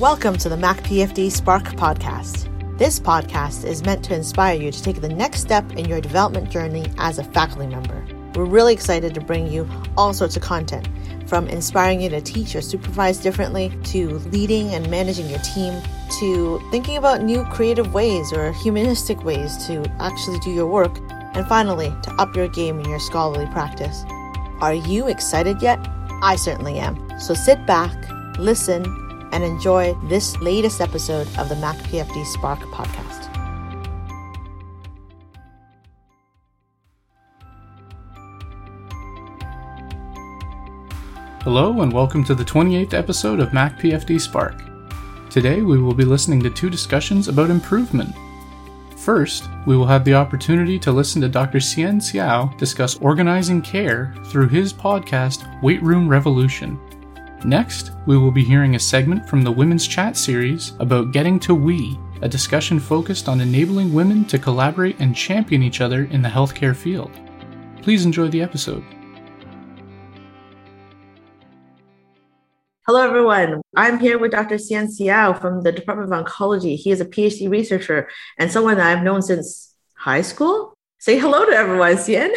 Welcome to the Mac PFD Spark Podcast. This podcast is meant to inspire you to take the next step in your development journey as a faculty member. We're really excited to bring you all sorts of content, from inspiring you to teach or supervise differently, to leading and managing your team, to thinking about new creative ways or humanistic ways to actually do your work, and finally, to up your game in your scholarly practice. Are you excited yet? I certainly am. So sit back, listen, and enjoy this latest episode of the Mac PFD Spark Podcast. Hello and welcome to the 28th episode of Mac PFD Spark. Today we will be listening to two discussions about improvement. First, we will have the opportunity to listen to Dr. Hsien Seow discuss organizing care through his podcast, Weight Room Revolution. Next, we will be hearing a segment from the Women's Chat series about Getting to We, a discussion focused on enabling women to collaborate and champion each other in the healthcare field. Please enjoy the episode. Hello, everyone. I'm here with Dr. Hsien Seow from the Department of Oncology. He is a PhD researcher and someone that I've known since high school. Say hello to everyone, Hsien.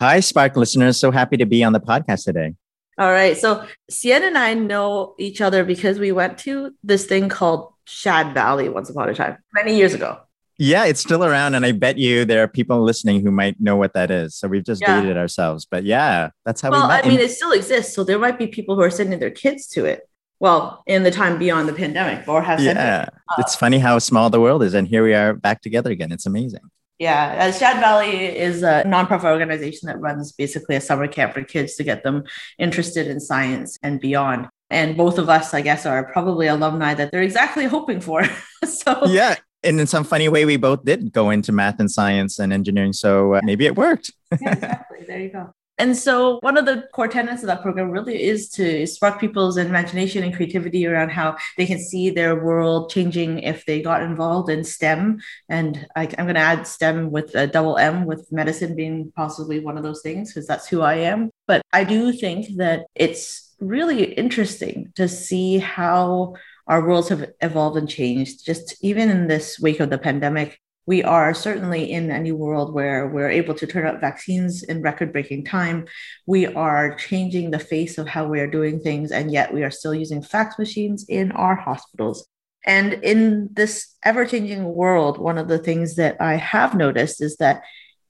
Hi, Spark listeners. So happy to be on the podcast today. All right. So Hsien and I know each other because we went to this thing called Shad Valley once upon a time, many years ago. Yeah, it's still around. And I bet you there are people listening who might know what that is. So we've just dated ourselves. But yeah, that's how we met. Well, I mean, it still exists. So there might be people who are sending their kids to it. Well, in the time beyond the pandemic or have sent it. It's funny how small the world is. And here we are back together again. It's amazing. Yeah. Shad Valley is a nonprofit organization that runs basically a summer camp for kids to get them interested in science and beyond. And both of us, I guess, are probably alumni that they're exactly hoping for. So yeah. And in some funny way, we both did go into math and science and engineering. So maybe it worked. Yeah, exactly. There you go. And so one of the core tenets of that program really is to spark people's imagination and creativity around how they can see their world changing if they got involved in STEM. And I'm going to add STEM with a double M, with medicine being possibly one of those things, because that's who I am. But I do think that it's really interesting to see how our worlds have evolved and changed. Just even in this wake of the pandemic, we are certainly in a new world where we're able to turn out vaccines in record-breaking time. We are changing the face of how we are doing things, and yet we are still using fax machines in our hospitals. And in this ever-changing world, one of the things that I have noticed is that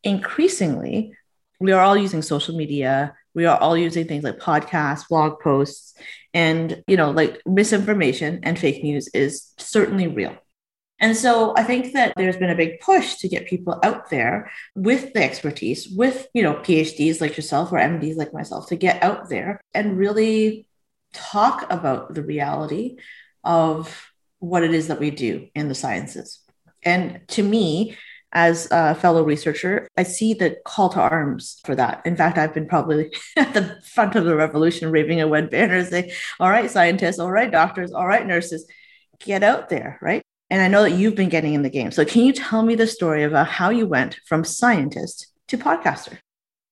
increasingly, we are all using social media. We are all using things like podcasts, blog posts, and, you know, like misinformation and fake news is certainly real. And so I think that there's been a big push to get people out there with the expertise, with, you know, PhDs like yourself or MDs like myself, to get out there and really talk about the reality of what it is that we do in the sciences. And to me, as a fellow researcher, I see the call to arms for that. In fact, I've been probably at the front of the revolution raving away banners saying, all right, scientists, all right, doctors, all right, nurses, get out there, right? And I know that you've been getting in the game. So can you tell me the story about how you went from scientist to podcaster?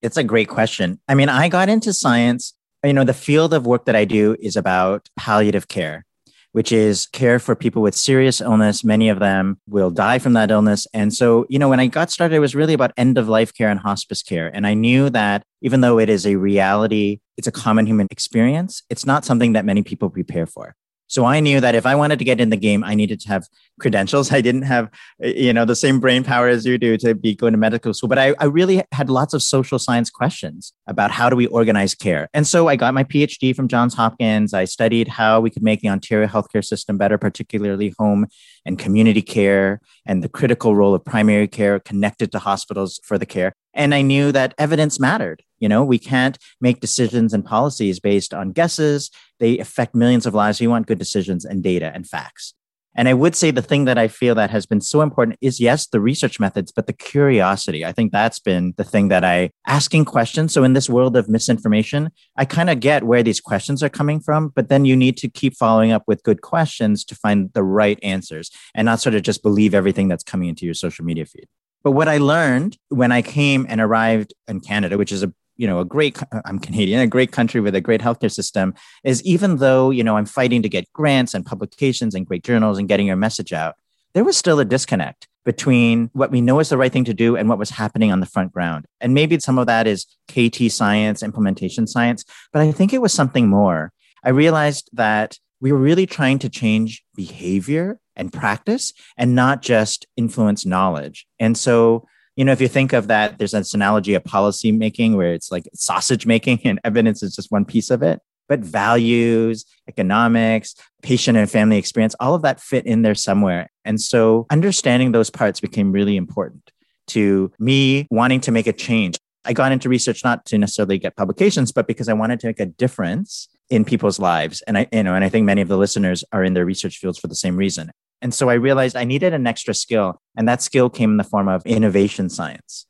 It's a great question. I mean, I got into science. You know, the field of work that I do is about palliative care, which is care for people with serious illness. Many of them will die from that illness. And so, you know, when I got started, it was really about end-of-life care and hospice care. And I knew that even though it is a reality, it's a common human experience, it's not something that many people prepare for. So I knew that if I wanted to get in the game, I needed to have credentials. I didn't have, you know, the same brain power as you do to be going to medical school. But I really had lots of social science questions about how do we organize care. And so I got my PhD from Johns Hopkins. I studied how we could make the Ontario healthcare system better, particularly home and community care, and the critical role of primary care connected to hospitals for the care. And I knew that evidence mattered. You know, we can't make decisions and policies based on guesses. They affect millions of lives. We want good decisions and data and facts. And I would say the thing that I feel that has been so important is, yes, the research methods, but the curiosity. I think that's been the thing that asking questions. So in this world of misinformation, I kind of get where these questions are coming from, but then you need to keep following up with good questions to find the right answers and not sort of just believe everything that's coming into your social media feed. But what I learned when I came and arrived in Canada, which is a a great, I'm Canadian, a great country with a great healthcare system is even though, I'm fighting to get grants and publications and great journals and getting your message out, there was still a disconnect between what we know is the right thing to do and what was happening on the front ground. And maybe some of that is KT science, implementation science, but I think it was something more. I realized that we were really trying to change behavior and practice and not just influence knowledge. And so, if you think of that, there's this analogy of policy making where it's like sausage making and evidence is just one piece of it. But values, economics, patient and family experience, all of that fit in there somewhere. And so understanding those parts became really important to me wanting to make a change. I got into research not to necessarily get publications, but because I wanted to make a difference in people's lives. And I think many of the listeners are in their research fields for the same reason. And so I realized I needed an extra skill, and that skill came in the form of innovation science.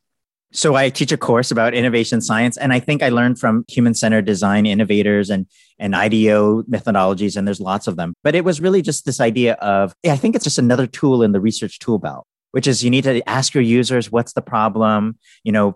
So I teach a course about innovation science, and I think I learned from human-centered design innovators and IDEO methodologies, and there's lots of them. But it was really just this idea of, I think it's just another tool in the research tool belt, which is you need to ask your users, what's the problem,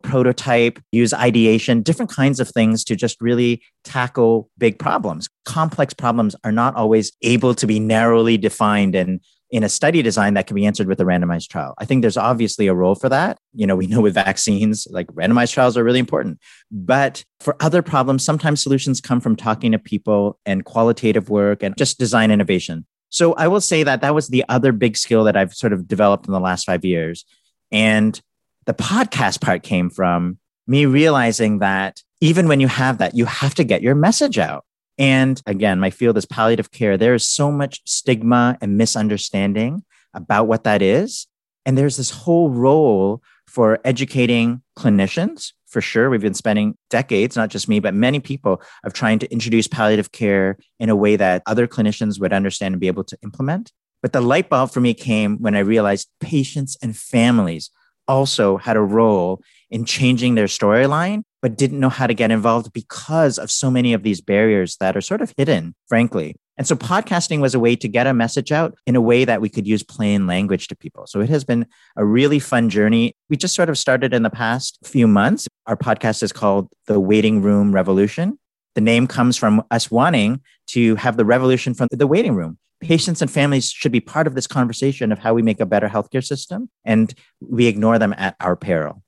prototype, use ideation, different kinds of things to just really tackle big problems. Complex problems are not always able to be narrowly defined and in a study design that can be answered with a randomized trial. I think there's obviously a role for that. We know with vaccines, like randomized trials are really important. But for other problems, sometimes solutions come from talking to people and qualitative work and just design innovation. So I will say that was the other big skill that I've sort of developed in the last 5 years. And the podcast part came from me realizing that even when you have that, you have to get your message out. And again, my field is palliative care. There is so much stigma and misunderstanding about what that is. And there's this whole role for educating clinicians. For sure, we've been spending decades, not just me, but many people, of trying to introduce palliative care in a way that other clinicians would understand and be able to implement. But the light bulb for me came when I realized patients and families also had a role in changing their storyline, but didn't know how to get involved because of so many of these barriers that are sort of hidden, frankly. And so podcasting was a way to get a message out in a way that we could use plain language to people. So it has been a really fun journey. We just sort of started in the past few months. Our podcast is called The Waiting Room Revolution. The name comes from us wanting to have the revolution from the waiting room. Patients and families should be part of this conversation of how we make a better healthcare system, and we ignore them at our peril.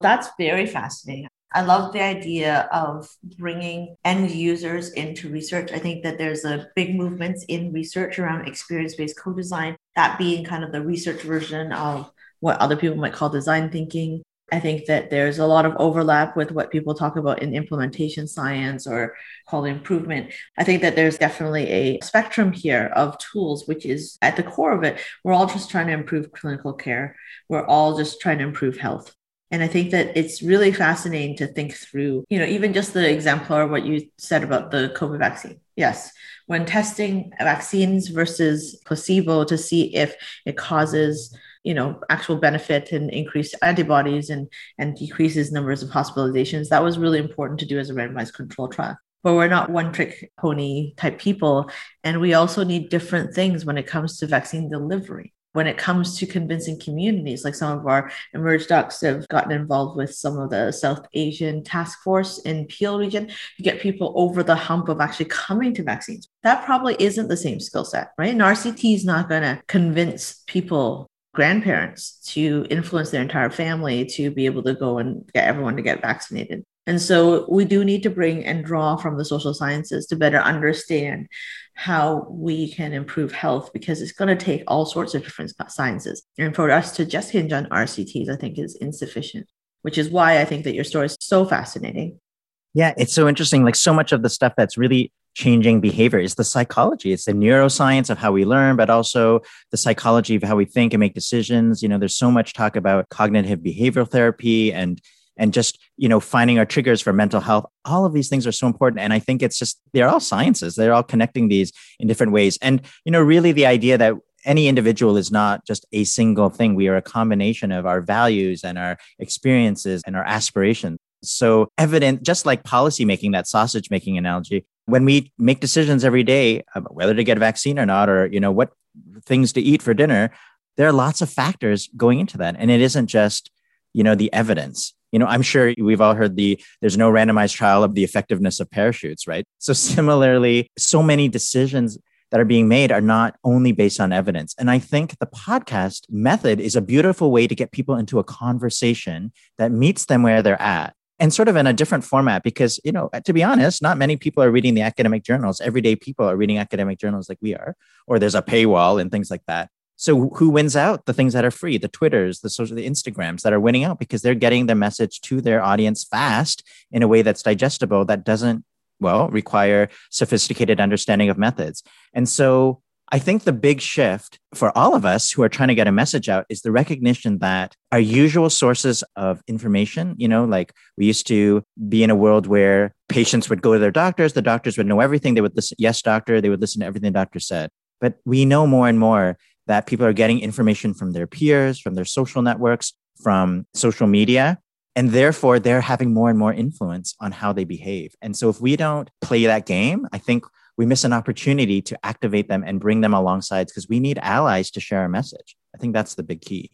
That's very fascinating. I love the idea of bringing end users into research. I think that there's a big movement in research around experience-based co-design, that being kind of the research version of what other people might call design thinking. I think that there's a lot of overlap with what people talk about in implementation science or quality improvement. I think that there's definitely a spectrum here of tools, which is at the core of it. We're all just trying to improve clinical care. We're all just trying to improve health. And I think that it's really fascinating to think through, even just the exemplar of what you said about the COVID vaccine. Yes. When testing vaccines versus placebo to see if it causes actual benefit and increased antibodies and decreases numbers of hospitalizations. That was really important to do as a randomized control trial. But we're not one trick pony type people. And we also need different things when it comes to vaccine delivery, when it comes to convincing communities, like some of our eMERGE docs have gotten involved with some of the South Asian task force in Peel region to get people over the hump of actually coming to vaccines. That probably isn't the same skill set, right? An RCT is not going to convince people, grandparents, to influence their entire family to be able to go and get everyone to get vaccinated. And so we do need to bring and draw from the social sciences to better understand how we can improve health, because it's going to take all sorts of different sciences. And for us to just hinge on RCTs, I think, is insufficient, which is why I think that your story is so fascinating. Yeah, it's so interesting. Like so much of the stuff that's really changing behavior is the psychology. It's the neuroscience of how we learn, but also the psychology of how we think and make decisions. There's so much talk about cognitive behavioral therapy and just, finding our triggers for mental health. All of these things are so important. And I think it's just, they're all sciences. They're all connecting these in different ways. And, really the idea that any individual is not just a single thing. We are a combination of our values and our experiences and our aspirations. So evident, just like policymaking, that sausage making analogy, when we make decisions every day about whether to get a vaccine or not, or, what things to eat for dinner, there are lots of factors going into that. And it isn't just, the evidence. You know, I'm sure we've all heard there's no randomized trial of the effectiveness of parachutes, right? So similarly, so many decisions that are being made are not only based on evidence. And I think the podcast method is a beautiful way to get people into a conversation that meets them where they're at. And sort of in a different format, because, you know, to be honest, not many people are reading the academic journals. Everyday people are reading academic journals like we are, or there's a paywall and things like that. So who wins out? The things that are free, the Twitters, the Instagrams that are winning out because they're getting their message to their audience fast in a way that's digestible, that doesn't, require sophisticated understanding of methods. And so I think the big shift for all of us who are trying to get a message out is the recognition that our usual sources of information, like we used to be in a world where patients would go to their doctors, the doctors would know everything, they would listen, yes, doctor, they would listen to everything the doctor said. But we know more and more that people are getting information from their peers, from their social networks, from social media, and therefore they're having more and more influence on how they behave. And so if we don't play that game, I think we miss an opportunity to activate them and bring them alongside because we need allies to share our message. I think that's the big key.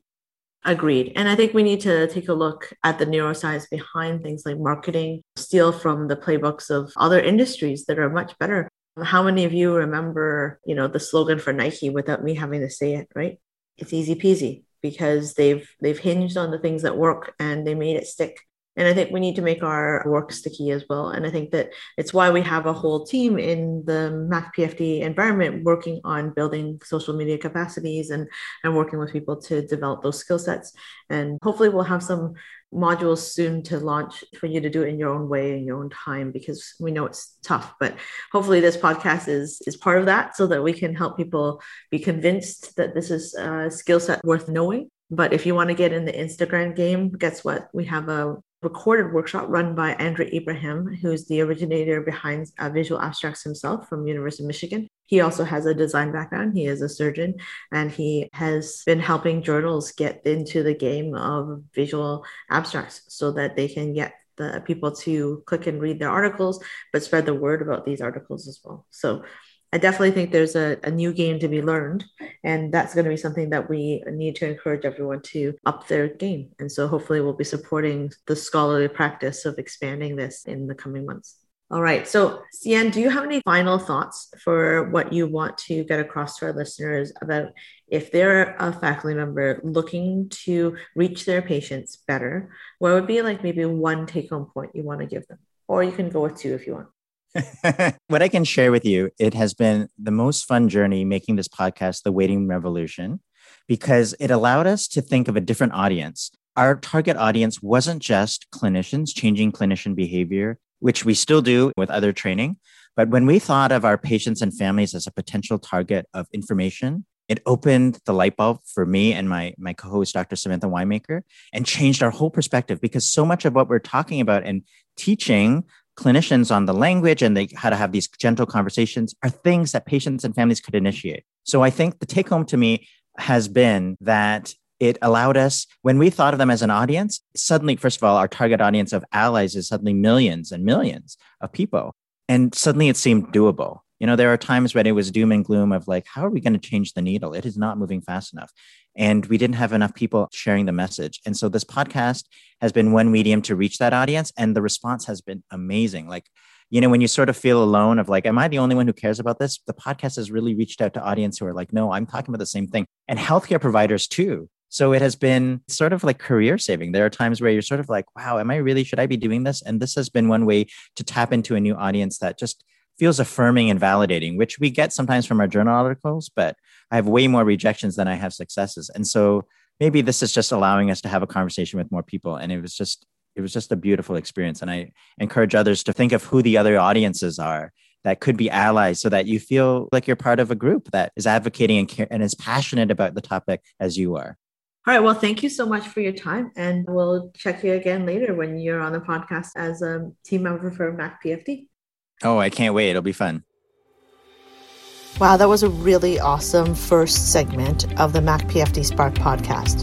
Agreed. And I think we need to take a look at the neuroscience behind things like marketing, steal from the playbooks of other industries that are much better. How many of you remember, the slogan for Nike without me having to say it, right? It's easy peasy because they've hinged on the things that work and they made it stick. And I think we need to make our work sticky as well. And I think that it's why we have a whole team in the Mac PFD environment working on building social media capacities and working with people to develop those skill sets. And hopefully we'll have some modules soon to launch for you to do it in your own way, in your own time, because we know it's tough. But hopefully this podcast is part of that so that we can help people be convinced that this is a skill set worth knowing. But if you want to get in the Instagram game, guess what? We have a recorded workshop run by Andrew Abraham, who's the originator behind Visual Abstracts himself from University of Michigan. He also has a design background. He is a surgeon, and he has been helping journals get into the game of visual abstracts so that they can get the people to click and read their articles, but spread the word about these articles as well. So I definitely think there's a new game to be learned, and that's going to be something that we need to encourage everyone to up their game. And so hopefully we'll be supporting the scholarly practice of expanding this in the coming months. All right. So Hsien, do you have any final thoughts for what you want to get across to our listeners about if they're a faculty member looking to reach their patients better? What would be like maybe one take-home point you want to give them? Or you can go with two if you want. What I can share with you, it has been the most fun journey making this podcast, The Weight Room Revolution, because it allowed us to think of a different audience. Our target audience wasn't just clinicians, changing clinician behavior, which we still do with other training. But when we thought of our patients and families as a potential target of information, it opened the light bulb for me and my co-host, Dr. Samantha Winemaker, and changed our whole perspective because so much of what we're talking about and teaching clinicians on the language and how to have these gentle conversations are things that patients and families could initiate. So I think the take home to me has been that it allowed us, when we thought of them as an audience, suddenly, first of all, our target audience of allies is suddenly millions and millions of people. And suddenly it seemed doable. There are times when it was doom and gloom of like, how are we going to change the needle? It is not moving fast enough. And we didn't have enough people sharing the message. And so this podcast has been one medium to reach that audience. And the response has been amazing. Like, when you sort of feel alone of like, am I the only one who cares about this? The podcast has really reached out to audience who are like, no, I'm talking about the same thing. And healthcare providers too. So it has been sort of like career saving. There are times where you're sort of like, wow, should I be doing this? And this has been one way to tap into a new audience that just feels affirming and validating, which we get sometimes from our journal articles, but I have way more rejections than I have successes. And so maybe this is just allowing us to have a conversation with more people. And it was just a beautiful experience. And I encourage others to think of who the other audiences are that could be allies so that you feel like you're part of a group that is advocating and is passionate about the topic as you are. All right. Well, thank you so much for your time. And we'll check you again later when you're on the podcast as a team member for Mac PFD. Oh, I can't wait. It'll be fun. Wow, that was a really awesome first segment of the Mac PFD Spark podcast.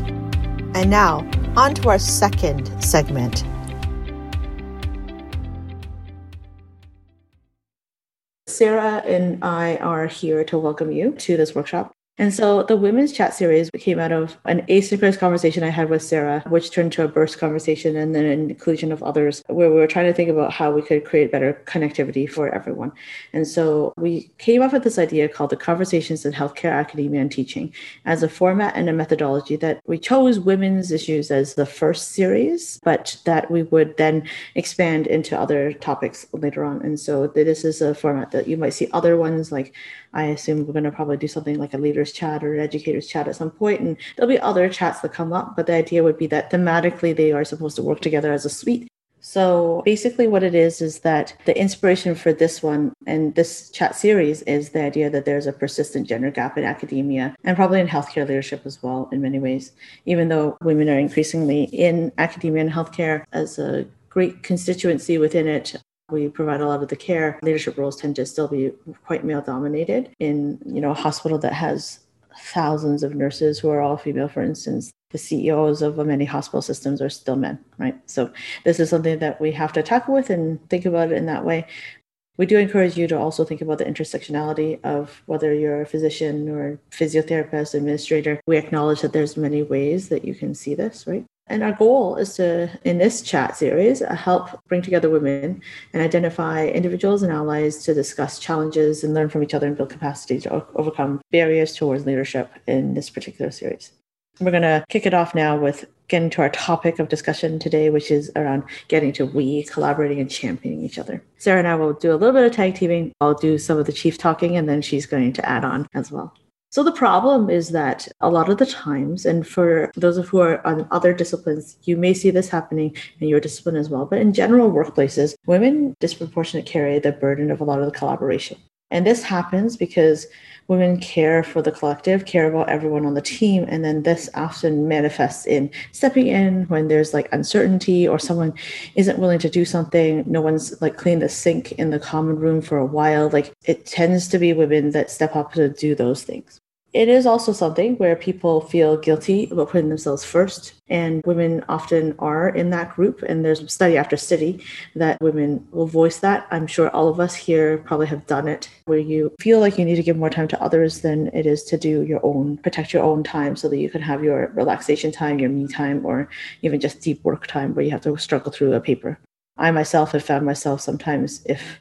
And now, on to our second segment. Sarah and I are here to welcome you to this workshop. And so the Women's Chat series came out of an asynchronous conversation I had with Sarah, which turned to a burst conversation and then an inclusion of others, where we were trying to think about how we could create better connectivity for everyone. And so we came up with this idea called the Conversations in Healthcare, Academia, and Teaching as a format and a methodology that we chose women's issues as the first series, but that we would then expand into other topics later on. And so this is a format that you might see other ones, like I assume we're going to probably do something like a leaders chat or an educators chat at some point, and there'll be other chats that come up. But the idea would be that thematically they are supposed to work together as a suite. So basically what it is that the inspiration for this one and this chat series is the idea that there's a persistent gender gap in academia and probably in healthcare leadership as well in many ways, even though women are increasingly in academia and healthcare as a great constituency within it. We provide a lot of the care. Leadership roles tend to still be quite male dominated in, a hospital that has thousands of nurses who are all female, for instance. The CEOs of many hospital systems are still men, right? So this is something that we have to tackle with and think about it in that way. We do encourage you to also think about the intersectionality of whether you're a physician or physiotherapist, administrator. We acknowledge that there's many ways that you can see this, right? And our goal is to, in this chat series, help bring together women and identify individuals and allies to discuss challenges and learn from each other and build capacity to overcome barriers towards leadership in this particular series. We're going to kick it off now with getting to our topic of discussion today, which is around getting to we, collaborating and championing each other. Sarah and I will do a little bit of tag teaming. I'll do some of the chief talking, and then she's going to add on as well. So the problem is that a lot of the times, and for those who are on other disciplines, you may see this happening in your discipline as well, but in general workplaces, women disproportionately carry the burden of a lot of the collaboration. And this happens because women care for the collective, care about everyone on the team. And then this often manifests in stepping in when there's like uncertainty or someone isn't willing to do something. No one's like cleaned the sink in the common room for a while. Like it tends to be women that step up to do those things. It is also something where people feel guilty about putting themselves first, and women often are in that group. And there's study after study that women will voice that. I'm sure all of us here probably have done it, where you feel like you need to give more time to others than it is to do your own, protect your own time so that you can have your relaxation time, your me time, or even just deep work time where you have to struggle through a paper. I myself have found myself sometimes, if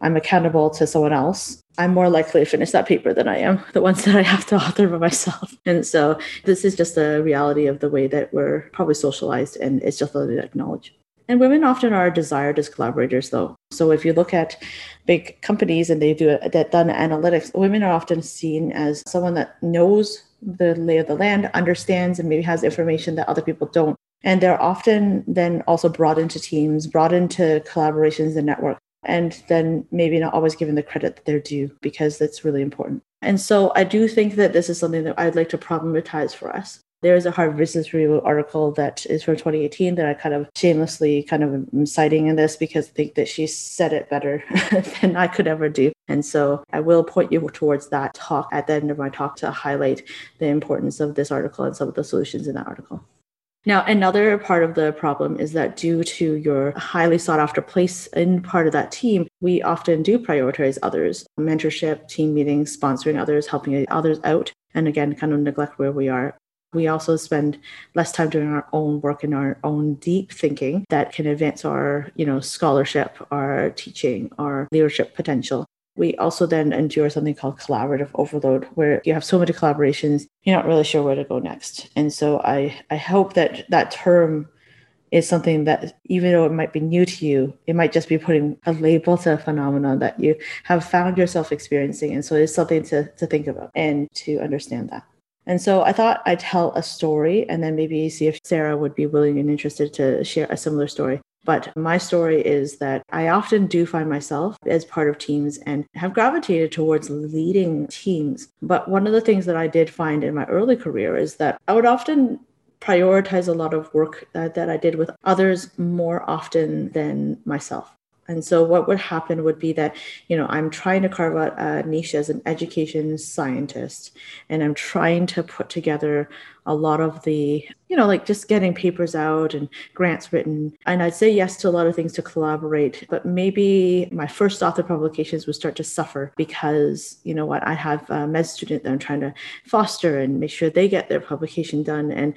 I'm accountable to someone else, I'm more likely to finish that paper than I am the ones that I have to author by myself. And so this is just a reality of the way that we're probably socialized, and it's just something to acknowledge. And women often are desired as collaborators, though. So if you look at big companies and they've done analytics, women are often seen as someone that knows the lay of the land, understands, and maybe has information that other people don't. And they're often then also brought into teams, brought into collaborations and networks, and then maybe not always given the credit that they're due, because that's really important. And so I do think that this is something that I'd like to problematize for us. There is a Harvard Business Review article that is from 2018 that I shamelessly am citing in this, because I think that she said it better than I could ever do. And so I will point you towards that talk at the end of my talk to highlight the importance of this article and some of the solutions in that article. Now, another part of the problem is that due to your highly sought after place in part of that team, we often do prioritize others, mentorship, team meetings, sponsoring others, helping others out, and again, kind of neglect where we are. We also spend less time doing our own work and our own deep thinking that can advance our, scholarship, our teaching, our leadership potential. We also then endure something called collaborative overload, where you have so many collaborations, you're not really sure where to go next. And so I hope that term is something that, even though it might be new to you, it might just be putting a label to a phenomenon that you have found yourself experiencing. And so it's something to think about and to understand that. And so I thought I'd tell a story and then maybe see if Sarah would be willing and interested to share a similar story. But my story is that I often do find myself as part of teams and have gravitated towards leading teams. But one of the things that I did find in my early career is that I would often prioritize a lot of work that I did with others more often than myself. And so what would happen would be that, I'm trying to carve out a niche as an education scientist, and I'm trying to put together a lot of the, like just getting papers out and grants written. And I'd say yes to a lot of things to collaborate, but maybe my first author publications would start to suffer because, you know what, I have a med student that I'm trying to foster and make sure they get their publication done. And,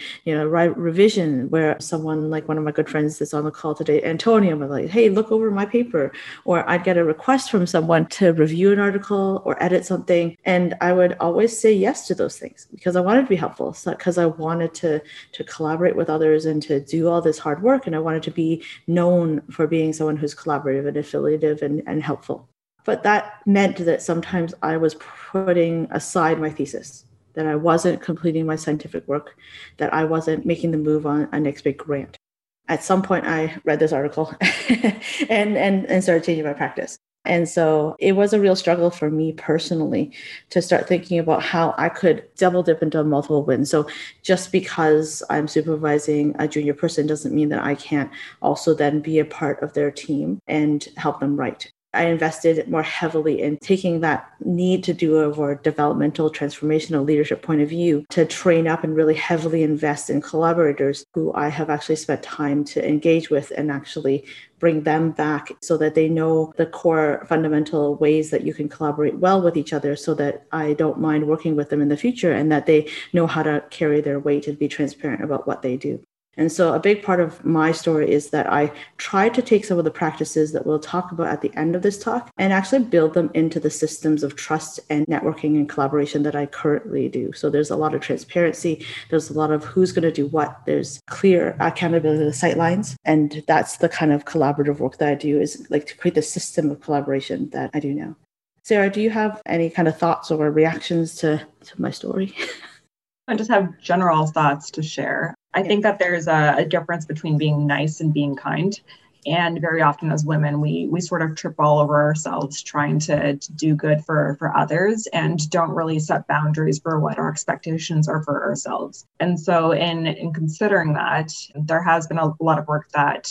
revision where someone like one of my good friends that's on the call today, Antonia, was like, hey, look over my paper. Or I'd get a request from someone to review an article or edit something. And I would always say yes to those things because I wanted to be helpful. So because I wanted to collaborate with others and to do all this hard work. And I wanted to be known for being someone who's collaborative and affiliative and helpful. But that meant that sometimes I was putting aside my thesis, that I wasn't completing my scientific work, that I wasn't making the move on a next big grant. At some point, I read this article and started changing my practice. And so it was a real struggle for me personally to start thinking about how I could double dip into multiple wins. So just because I'm supervising a junior person doesn't mean that I can't also then be a part of their team and help them write. I invested more heavily in taking that need to do a more developmental, transformational leadership point of view to train up and really heavily invest in collaborators who I have actually spent time to engage with and actually bring them back so that they know the core fundamental ways that you can collaborate well with each other so that I don't mind working with them in the future and that they know how to carry their weight and be transparent about what they do. And so a big part of my story is that I tried to take some of the practices that we'll talk about at the end of this talk and actually build them into the systems of trust and networking and collaboration that I currently do. So there's a lot of transparency. There's a lot of who's going to do what. There's clear accountability to the sight lines. And that's the kind of collaborative work that I do, is like to create the system of collaboration that I do now. Sarah, do you have any kind of thoughts or reactions to my story? I just have general thoughts to share. I think that there's a difference between being nice and being kind. And very often as women, we sort of trip all over ourselves trying to do good for others and don't really set boundaries for what our expectations are for ourselves. And so in considering that, there has been a lot of work that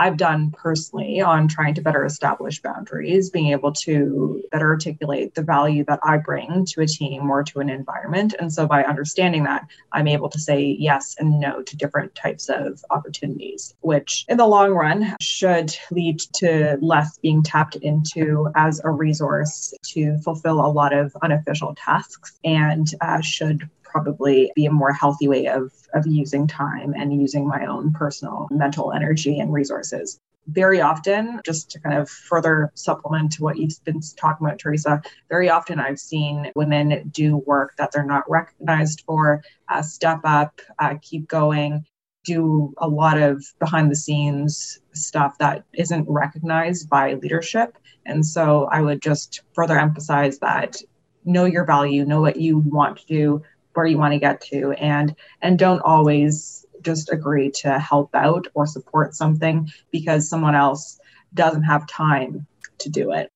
I've done personally on trying to better establish boundaries, being able to better articulate the value that I bring to a team or to an environment. And so by understanding that, I'm able to say yes and no to different types of opportunities, which in the long run should lead to less being tapped into as a resource to fulfill a lot of unofficial tasks and should probably be a more healthy way of using time and using my own personal mental energy and resources. Very often, just to kind of further supplement to what you've been talking about, Teresa, very often I've seen women do work that they're not recognized for, step up, keep going, do a lot of behind the scenes stuff that isn't recognized by leadership. And so I would just further emphasize that know your value, know what you want to do, where you want to get to, and don't always just agree to help out or support something because someone else doesn't have time to do it.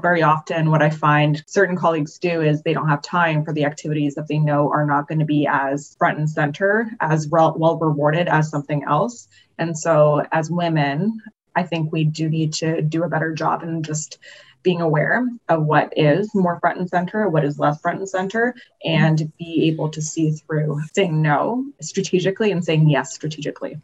Very often what I find certain colleagues do is they don't have time for the activities that they know are not going to be as front and center, as well rewarded as something else. And so as women, I think we do need to do a better job in just being aware of what is more front and center, what is less front and center, and be able to see through saying no strategically and saying yes strategically.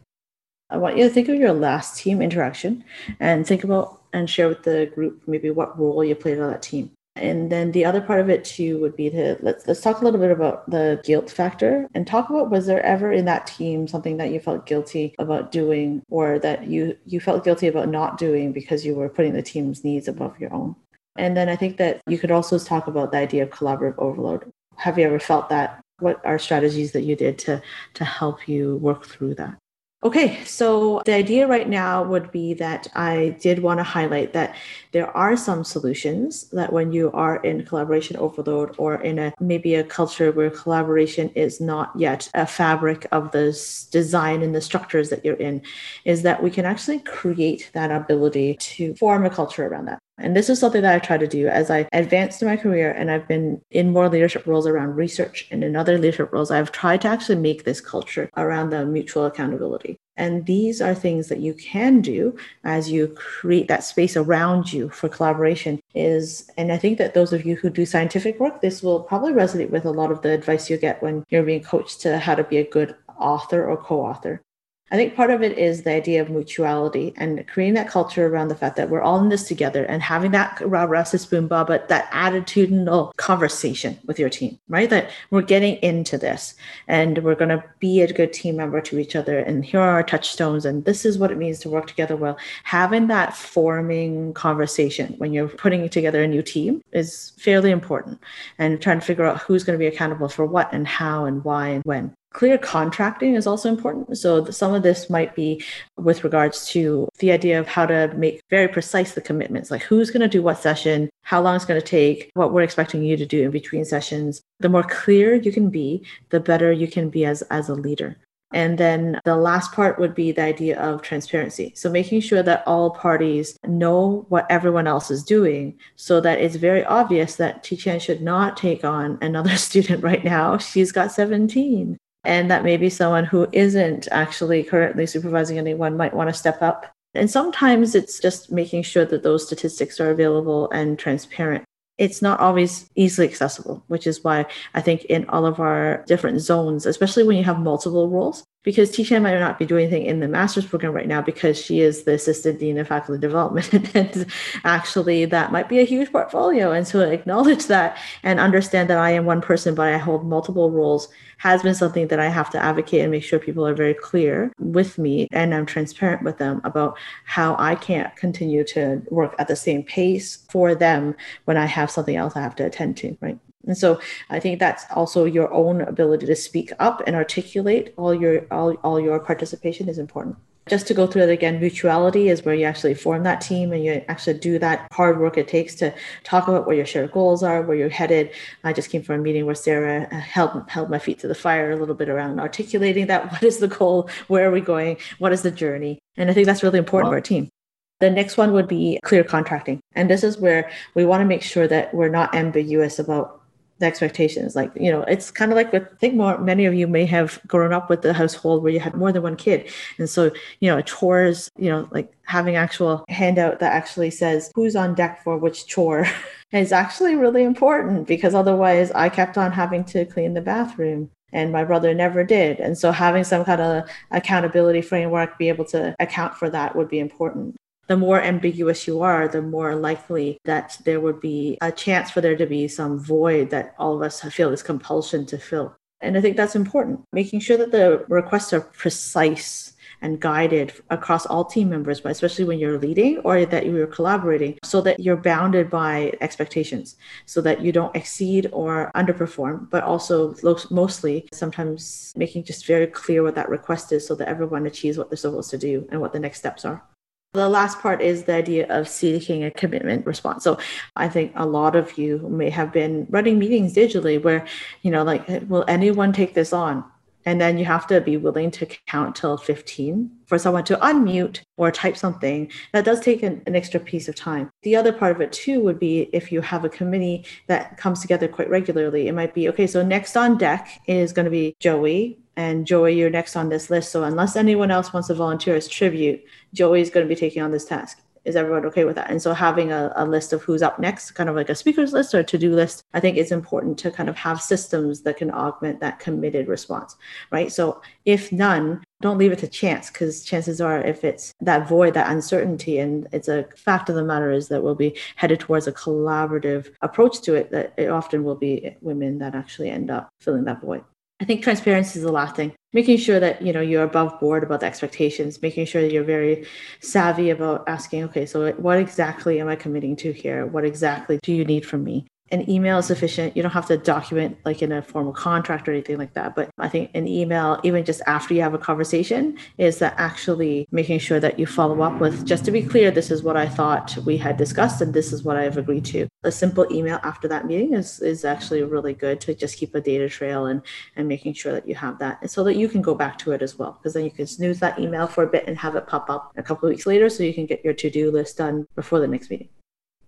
I want you to think of your last team interaction and think about and share with the group maybe what role you played on that team. And then the other part of it too would be to let's talk a little bit about the guilt factor and talk about, was there ever in that team something that you felt guilty about doing or that you felt guilty about not doing because you were putting the team's needs above your own? And then I think that you could also talk about the idea of collaborative overload. Have you ever felt that? What are strategies that you did to help you work through that? Okay, so the idea right now would be that I did want to highlight that there are some solutions that when you are in collaboration overload or in maybe a culture where collaboration is not yet a fabric of this design and the structures that you're in, is that we can actually create that ability to form a culture around that. And this is something that I try to do as I advanced in my career, and I've been in more leadership roles around research and in other leadership roles, I've tried to actually make this culture around the mutual accountability. And these are things that you can do as you create that space around you for collaboration is, and I think that those of you who do scientific work, this will probably resonate with a lot of the advice you get when you're being coached to how to be a good author or co-author. I think part of it is the idea of mutuality and creating that culture around the fact that we're all in this together and having that rah-rah, sis-boom-bah, but that attitudinal conversation with your team, right? That we're getting into this and we're going to be a good team member to each other. And here are our touchstones. And this is what it means to work together well. Having that forming conversation when you're putting together a new team is fairly important, and trying to figure out who's going to be accountable for what and how and why and when. Clear contracting is also important. So some of this might be with regards to the idea of how to make very precise the commitments, like who's going to do what session, how long it's going to take, what we're expecting you to do in between sessions. The more clear you can be, the better you can be as a leader. And then the last part would be the idea of transparency. So making sure that all parties know what everyone else is doing, so that it's very obvious that Tichan should not take on another student right now. She's got 17. And that maybe someone who isn't actually currently supervising anyone might want to step up. And sometimes it's just making sure that those statistics are available and transparent. It's not always easily accessible, which is why I think in all of our different zones, especially when you have multiple roles, because Tichan might not be doing anything in the master's program right now because she is the assistant dean of faculty development. And actually, that might be a huge portfolio. And so acknowledge that and understand that I am one person, but I hold multiple roles has been something that I have to advocate and make sure people are very clear with me, and I'm transparent with them about how I can't continue to work at the same pace for them when I have something else I have to attend to, right? And so I think that's also your own ability to speak up and articulate all your participation is important. Just to go through it again, mutuality is where you actually form that team and you actually do that hard work it takes to talk about what your shared goals are, where you're headed. I just came from a meeting where Sarah held my feet to the fire a little bit around articulating that. What is the goal? Where are we going? What is the journey? And I think that's really important for our team. The next one would be clear contracting. And this is where we want to make sure that we're not ambiguous about the expectations. Like, you know, it's kind of like with, I think many of you may have grown up with the household where you had more than one kid. And so, you know, chores, you know, like having actual handout that actually says who's on deck for which chore is actually really important, because otherwise I kept on having to clean the bathroom and my brother never did. And so having some kind of accountability framework, be able to account for that would be important. The more ambiguous you are, the more likely that there would be a chance for there to be some void that all of us feel this compulsion to fill. And I think that's important, making sure that the requests are precise and guided across all team members, but especially when you're leading or that you're collaborating, so that you're bounded by expectations, so that you don't exceed or underperform, but also mostly sometimes making just very clear what that request is so that everyone achieves what they're supposed to do and what the next steps are. The last part is the idea of seeking a commitment response. So I think a lot of you may have been running meetings digitally where, you know, like, will anyone take this on? And then you have to be willing to count till 15 for someone to unmute or type something. That does take an extra piece of time. The other part of it too would be if you have a committee that comes together quite regularly, it might be, okay, so next on deck is going to be Joey. And Joey, you're next on this list. So unless anyone else wants to volunteer as tribute, Joey's going to be taking on this task. Is everyone okay with that? And so having a list of who's up next, kind of like a speaker's list or a to-do list, I think it's important to kind of have systems that can augment that committed response, right? So if none, don't leave it to chance, because chances are if it's that void, that uncertainty, and it's a fact of the matter is that we'll be headed towards a collaborative approach to it, that it often will be women that actually end up filling that void. I think transparency is the last thing, making sure that, you know, you're above board about the expectations, making sure that you're very savvy about asking, okay, so what exactly am I committing to here? What exactly do you need from me? An email is sufficient. You don't have to document like in a formal contract or anything like that. But I think an email, even just after you have a conversation, is that actually making sure that you follow up with, just to be clear, this is what I thought we had discussed and this is what I have agreed to. A simple email after that meeting is actually really good to just keep a data trail and making sure that you have that, and so that you can go back to it as well, because then you can snooze that email for a bit and have it pop up a couple of weeks later so you can get your to-do list done before the next meeting.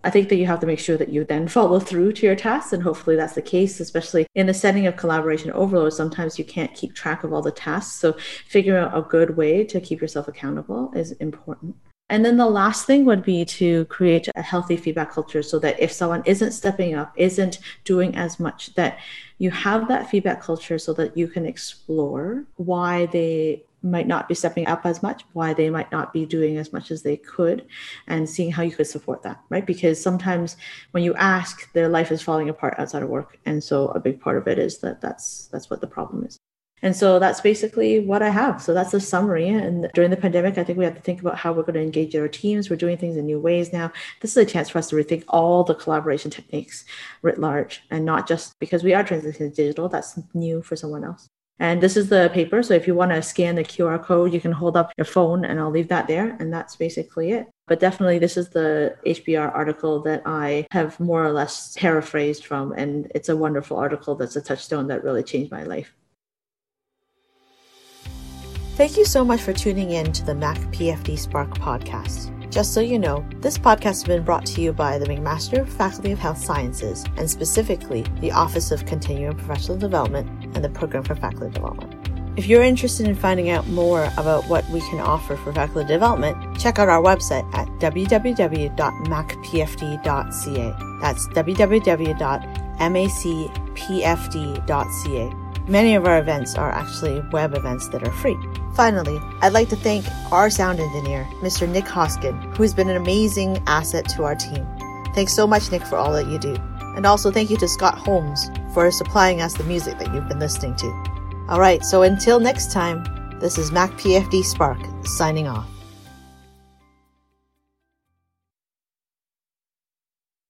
I think that you have to make sure that you then follow through to your tasks, and hopefully that's the case, especially in the setting of collaboration overload. Sometimes you can't keep track of all the tasks, so figuring out a good way to keep yourself accountable is important. And then the last thing would be to create a healthy feedback culture so that if someone isn't stepping up, isn't doing as much, that you have that feedback culture so that you can explore why they might not be stepping up as much, why they might not be doing as much as they could, and seeing how you could support that, right? Because sometimes when you ask, their life is falling apart outside of work. And so a big part of it is that that's what the problem is. And so that's basically what I have. So that's a summary. And during the pandemic, I think we have to think about how we're going to engage our teams. We're doing things in new ways now. This is a chance for us to rethink all the collaboration techniques writ large, and not just because we are transitioning to digital. That's new for someone else. And this is the paper. So if you want to scan the QR code, you can hold up your phone and I'll leave that there. And that's basically it. But definitely this is the HBR article that I have more or less paraphrased from. And it's a wonderful article that's a touchstone that really changed my life. Thank you so much for tuning in to the Mac PFD Spark Podcast. Just so you know, this podcast has been brought to you by the McMaster Faculty of Health Sciences, and specifically the Office of Continuing Professional Development and the Program for Faculty Development. If you're interested in finding out more about what we can offer for faculty development, check out our website at www.macpfd.ca. That's www.macpfd.ca. Many of our events are actually web events that are free. Finally, I'd like to thank our sound engineer, Mr. Nick Hoskin, who has been an amazing asset to our team. Thanks so much, Nick, for all that you do. And also thank you to Scott Holmes for supplying us the music that you've been listening to. All right, so until next time, this is Mac PFD Spark signing off.